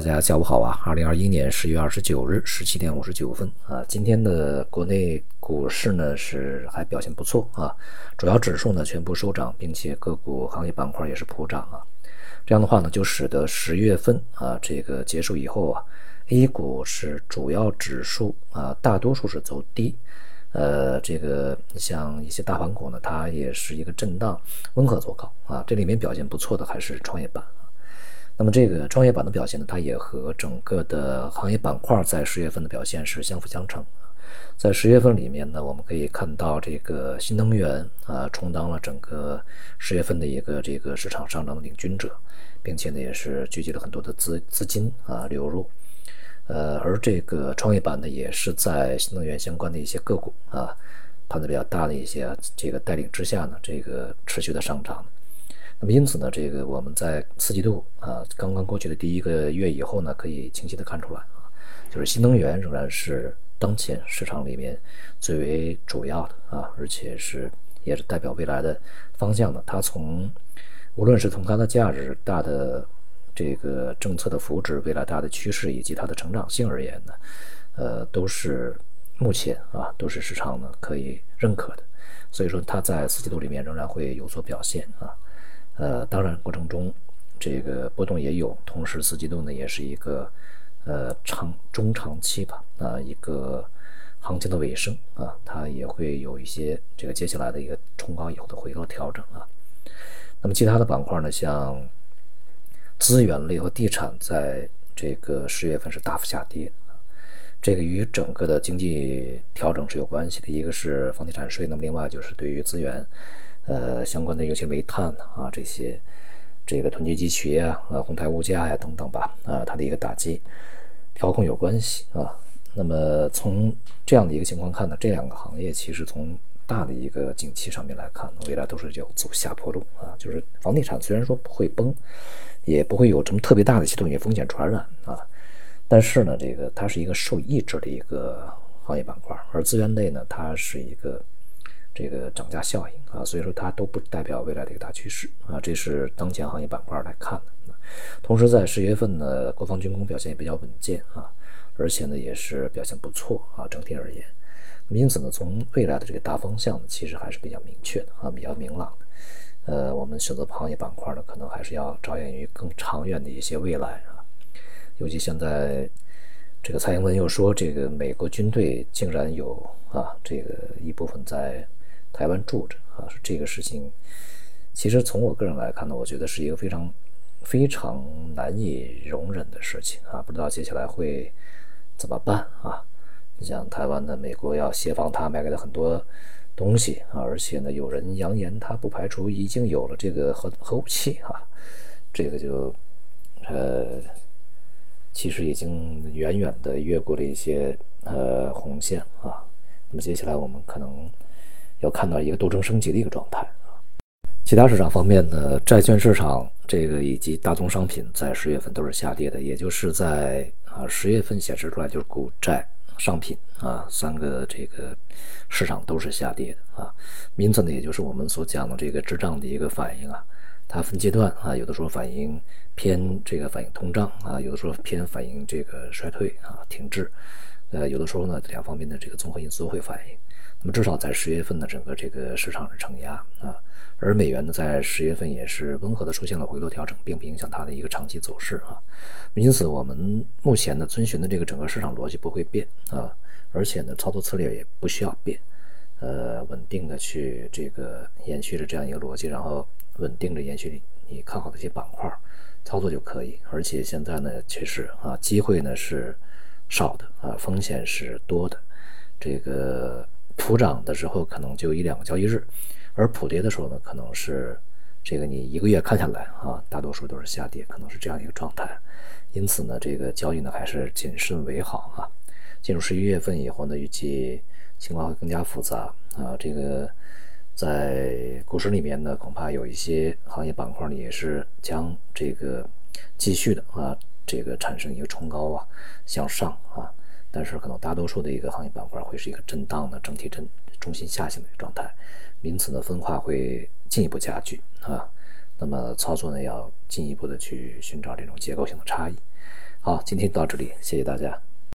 大家下午好啊 ！2021 年10月29日17点59分啊，今天的国内股市呢是还表现不错啊，主要指数呢全部收涨，并且个股行业板块也是普涨啊。这样的话呢，就使得10月份啊这个结束以后啊 ，A 股是主要指数啊大多数是走低。这个像一些大盘股呢，它也是一个震荡温和走高啊。这里面表现不错的还是创业板啊。那么这个创业板的表现呢，它也和整个的行业板块在10月份的表现是相辅相成。在10月份里面呢，我们可以看到这个新能源啊，充当了整个10月份的一个这个市场上涨的领军者，并且呢也是聚集了很多的资金啊流入。而这个创业板呢，也是在新能源相关的一些个股啊，盘子比较大的一些、这个带领之下呢，这个持续的上涨。那么因此呢，这个我们在四季度啊刚刚过去的第一个月以后呢，可以清晰的看出来啊，就是新能源仍然是当前市场里面最为主要的啊，而且是也是代表未来的方向的。它从无论是从它的价值大的。这个政策的扶持，未来大的趋势以及它的成长性而言呢，都是目前啊都是市场呢可以认可的，所以说它在四季度里面仍然会有所表现啊，当然过程中这个波动也有，同时四季度呢也是一个中长期吧啊一个行情的尾声啊，它也会有一些这个接下来的一个冲高以后的回落调整啊。那么其他的板块呢，像资源类和地产在这个10月份是大幅下跌，这个与整个的经济调整是有关系的，一个是房地产税，那么另外就是对于资源相关的尤其煤炭啊这些这个囤积积蓄啊哄抬物价呀等等吧啊，它的一个打击调控有关系啊。那么从这样的一个情况看呢，这两个行业其实从大的一个景气上面来看，未来都是有走下坡路啊，就是房地产虽然说不会崩，也不会有什么特别大的系统性风险传染啊，但是呢，这个它是一个受抑制的一个行业板块，而资源类呢，它是一个这个涨价效应啊，所以说它都不代表未来的一个大趋势啊，这是当前行业板块来看的。同时在10月份呢，国防军工表现也比较稳健啊，而且呢也是表现不错啊，整体而言。因此呢，从未来的这个大方向呢，其实还是比较明确的啊，比较明朗的。我们选择行业板块呢，可能还是要着眼于更长远的一些未来啊。尤其现在，这个蔡英文又说，这个美国军队竟然有啊，这个一部分在台湾驻着啊，这个事情，其实从我个人来看呢，我觉得是一个非常难以容忍的事情啊，不知道接下来会怎么办啊。你像台湾呢，美国要协防它，买给它很多东西啊，而且呢，有人扬言它不排除已经有了这个核武器啊，这个就其实已经远远的越过了一些红线啊。那么接下来我们可能要看到一个斗争升级的一个状态啊。其他市场方面呢，债券市场这个以及大宗商品在10月份都是下跌的，也就是在10月份显示出来就是股债。商品啊，三个这个市场都是下跌的啊，因此呢，也就是我们所讲的这个滞胀的一个反应啊，它分阶段啊，有的时候反应偏这个反应通胀啊，有的时候偏反映这个衰退啊停滞，有的时候呢两方面的这个综合因素会反应。那么至少在10月份呢，整个这个市场是承压啊，而美元呢在10月份也是温和的出现了回落调整，并不影响它的一个长期走势啊。因此我们目前呢遵循的这个整个市场逻辑不会变啊，而且呢操作策略也不需要变，稳定的去这个延续着这样一个逻辑，然后稳定的延续你看好的一些板块操作就可以。而且现在呢确实啊，机会呢是少的啊，风险是多的，这个普涨的时候可能就1-2个交易日，而普跌的时候呢，可能是这个你一个月看下来啊，大多数都是下跌，可能是这样一个状态。因此呢，这个交易呢还是谨慎为好啊。进入11月份以后呢，预计情况会更加复杂啊。这个在股市里面呢，恐怕有一些行业板块里也是将这个继续的啊，这个产生一个冲高啊，向上啊。但是可能大多数的一个行业板块会是一个震荡的整体重心下行的状态，因此呢分化会进一步加剧啊。那么操作呢要进一步的去寻找这种结构性的差异。好，今天到这里，谢谢大家。